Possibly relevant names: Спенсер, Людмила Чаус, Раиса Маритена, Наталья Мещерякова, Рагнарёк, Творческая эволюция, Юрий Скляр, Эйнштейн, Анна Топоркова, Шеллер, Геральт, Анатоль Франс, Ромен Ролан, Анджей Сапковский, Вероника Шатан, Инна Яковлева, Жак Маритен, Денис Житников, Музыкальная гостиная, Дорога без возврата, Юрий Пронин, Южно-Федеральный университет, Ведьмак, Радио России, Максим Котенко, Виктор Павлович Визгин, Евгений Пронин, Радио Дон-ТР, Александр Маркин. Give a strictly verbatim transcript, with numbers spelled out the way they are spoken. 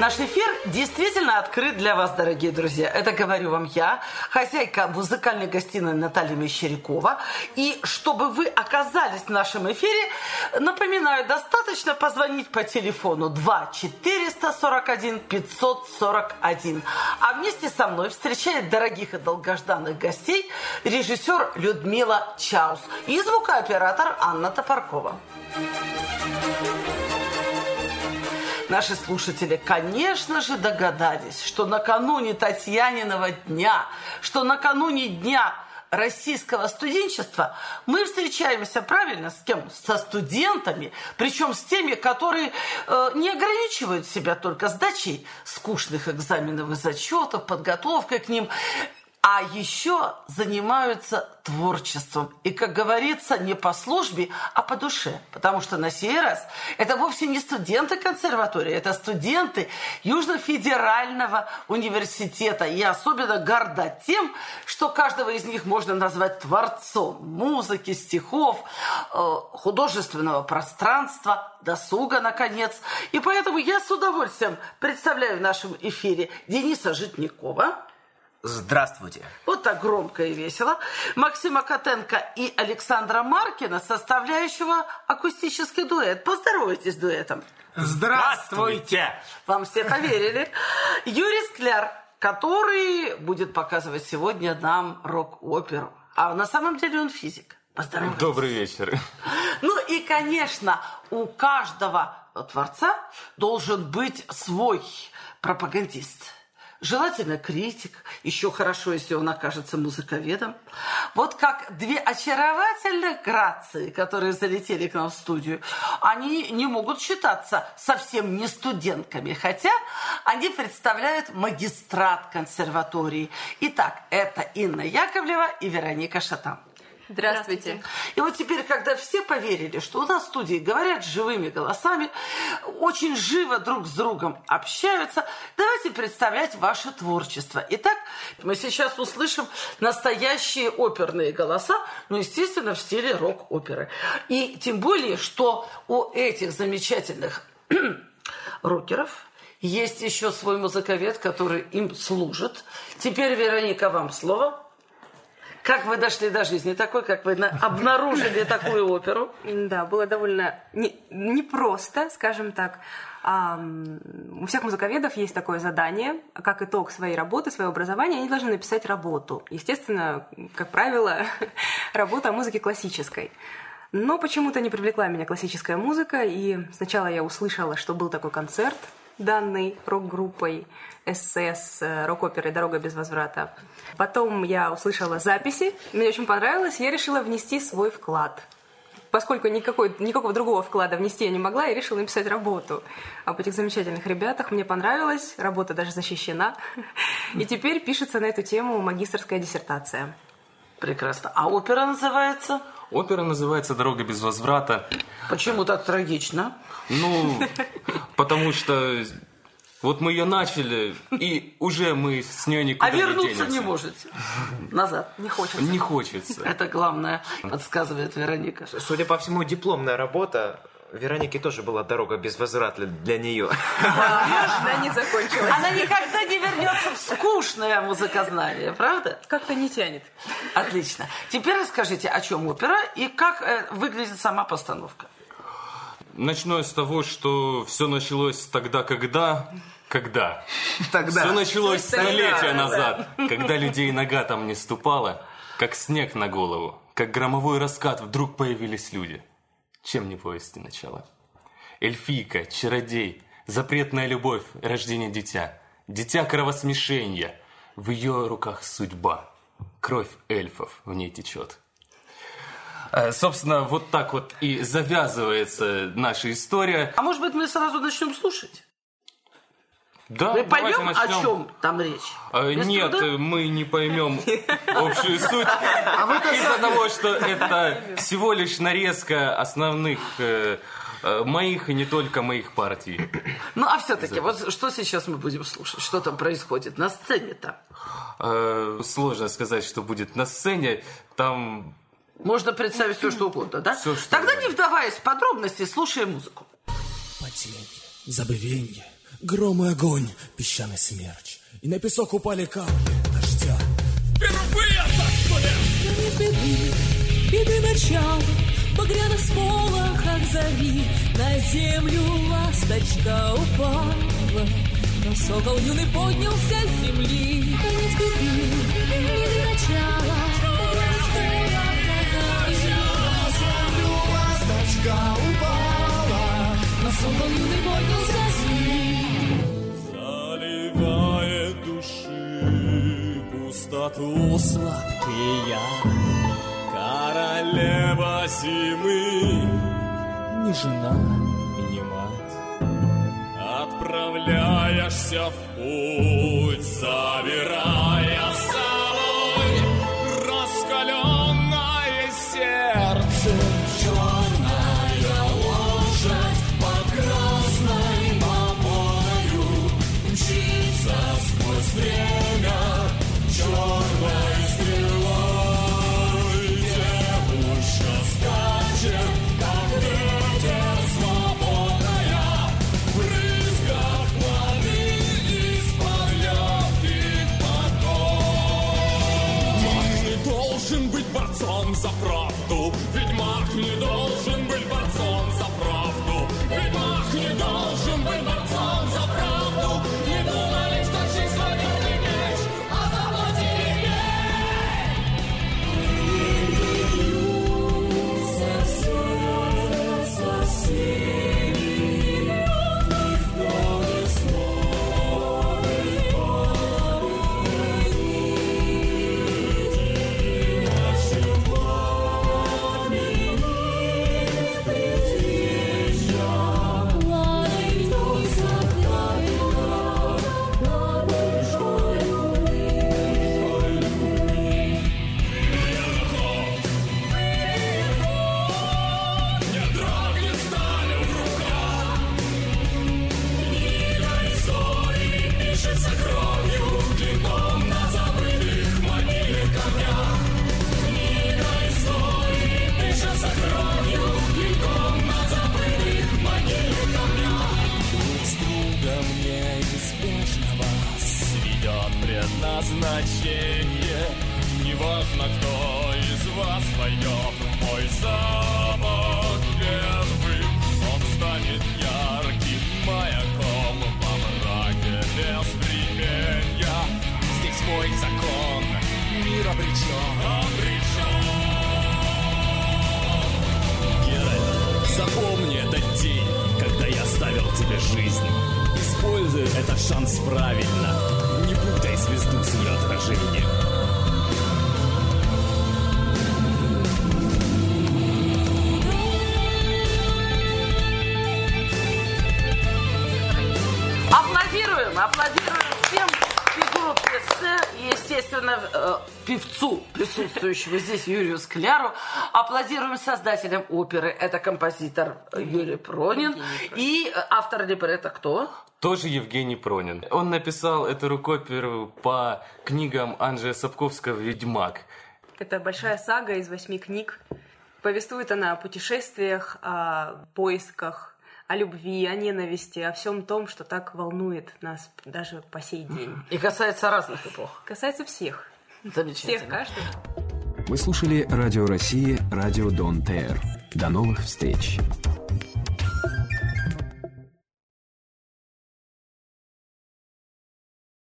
Наш эфир действительно открыт для вас, дорогие друзья. Это говорю вам я, хозяйка музыкальной гостиной Наталья Мещерякова. И чтобы вы оказались в нашем эфире, напоминаю, достаточно позвонить по телефону два четыреста сорок один пятьсот сорок один. А вместе со мной встречает дорогих и долгожданных гостей режиссер Людмила Чаус и звукооператор Анна Топоркова. Наши слушатели, конечно же, догадались, что накануне Татьяниного дня, что накануне дня российского студенчества мы встречаемся, правильно, с кем? Со студентами, причем с теми, которые э, не ограничивают себя только сдачей скучных экзаменов и зачетов, подготовкой к ним, а еще занимаются творчеством. И, как говорится, не по службе, а по душе. Потому что на сей раз это вовсе не студенты консерватории, это студенты Южно-Федерального университета. Я особенно горда тем, что каждого из них можно назвать творцом музыки, стихов, художественного пространства, досуга, наконец. И поэтому я с удовольствием представляю в нашем эфире Дениса Житникова. Здравствуйте. Вот так громко и весело. Максима Котенко и Александра Маркина, составляющего акустический дуэт. Поздоровайтесь с дуэтом. Здравствуйте. Вам все поверили. Юрий Скляр, который будет показывать сегодня нам рок-оперу. А на самом деле он физик. Поздоровайтесь. Добрый вечер. Ну и, конечно, у каждого творца должен быть свой пропагандист. Желательно критик, еще хорошо, если он окажется музыковедом. Вот как две очаровательных грации, которые залетели к нам в студию, они не могут считаться совсем не студентками, хотя они представляют магистрат консерватории. Итак, это Инна Яковлева и Вероника Шатан. Здравствуйте. И вот теперь, когда все поверили, что у нас в студии говорят живыми голосами, очень живо друг с другом общаются, давайте представлять ваше творчество. Итак, мы сейчас услышим настоящие оперные голоса, ну, естественно, в стиле рок-оперы. И тем более, что у этих замечательных рокеров есть еще свой музыковед, который им служит. Теперь, Вероника, вам слово. Как вы дошли до жизни такой, как вы обнаружили такую оперу? Да, было довольно непросто, скажем так. У всех музыковедов есть такое задание, как итог своей работы, своего образования, они должны написать работу. Естественно, как правило, работа о музыке классической. Но почему-то не привлекла меня классическая музыка, и сначала я услышала, что был такой концерт, данной рок-группой СС, рок-оперой «Дорога без возврата». Потом я услышала записи, мне очень понравилось, я решила внести свой вклад. Поскольку никакой, никакого другого вклада внести я не могла, я решила написать работу об этих замечательных ребятах. Мне понравилось, работа даже защищена. И теперь пишется на эту тему магистерская диссертация. Прекрасно. А опера называется? Опера называется «Дорога без возврата». Почему так трагично? Ну, потому что вот мы ее начали, и уже мы с нее никуда не денемся. А вернуться не можете? Назад? Не хочется. Не хочется. Это главное, подсказывает Вероника. Судя по всему, дипломная работа. Веронике тоже была дорога без возврата для нее. Она не закончилась. Она никогда не вернется в скучное музыкознание, правда? Как-то не тянет. Отлично. Теперь расскажите, о чем опера и как выглядит сама постановка. Начну с того, что все началось тогда, когда... Когда? Тогда. Все началось столетия назад, когда людей нога там не ступала, как снег на голову, как громовой раскат вдруг появились люди. Чем не повести начало? Эльфийка, чародей, запретная любовь, рождение дитя, дитя кровосмешения, в ее руках судьба, кровь эльфов в ней течет. Собственно, вот так вот и завязывается наша история. А может быть, мы сразу начнем слушать? Да, мы поймем, о чем там речь? А, нет, труда? Мы не поймем общую суть из-за того, что это всего лишь нарезка основных э, моих и не только моих партий. Ну, а все-таки, вот что сейчас мы будем слушать? Что там происходит на сцене-то? Э, сложно сказать, что будет на сцене. Там можно представить все, что угодно, да? Все, что тогда, угодно. Не вдаваясь в подробности, слушаем музыку. Потеря, забвенье. Гром и огонь, песчаный смерч, и на песок упали капли дождя. Впервые отдохнули! Конец беды, беды начала, багряных сполохах зари. На землю ласточка упала, но сокол юный поднялся с земли. Конец беды, беды начала, багряных сполохах зари. На землю ласточка упала, но сокол юный поднялся с земли. Заливает души пустоту сладкий яд, королева зимы, не жена и не мать. Отправляешься в путь, забирая с собой раскаленное сердце. Время черной стрелой, девушка скачет, как ветер, свободная, брызгав воды из-под потом. Ведьмак не должен быть борцом за правду, ведьмак не должен быть борцом за правду, ведьмак не должен быть борцом за правду. Не думали, что жизнь свободна. Назначение, неважно, кто из вас пойдет в мой замок первый, он станет ярким маяком во мраке безвременья. Здесь мой закон, мир обречен, обречен. Геральт, запомни этот день, когда я оставил тебе жизнь. Используй этот шанс правильно. Не путай звезду с ее отражением. Аплодируем, аплодируем всем фигуру певца и, естественно, певцу, присутствующему здесь, Юрию Скляру. Аплодируем создателям оперы. Это композитор Юрий Пронин. И автор либретто кто? Тоже Евгений Пронин. Он написал эту рок-оперу по книгам Анджея Сапковского «Ведьмак». Это большая сага из восьми книг. Повествует она о путешествиях, о поисках, о любви, о ненависти, о всем том, что так волнует нас даже по сей день. И касается разных эпох. Касается всех. Замечательно. Всех, каждого. Вы слушали Радио России, Радио Дон-ТР. До новых встреч.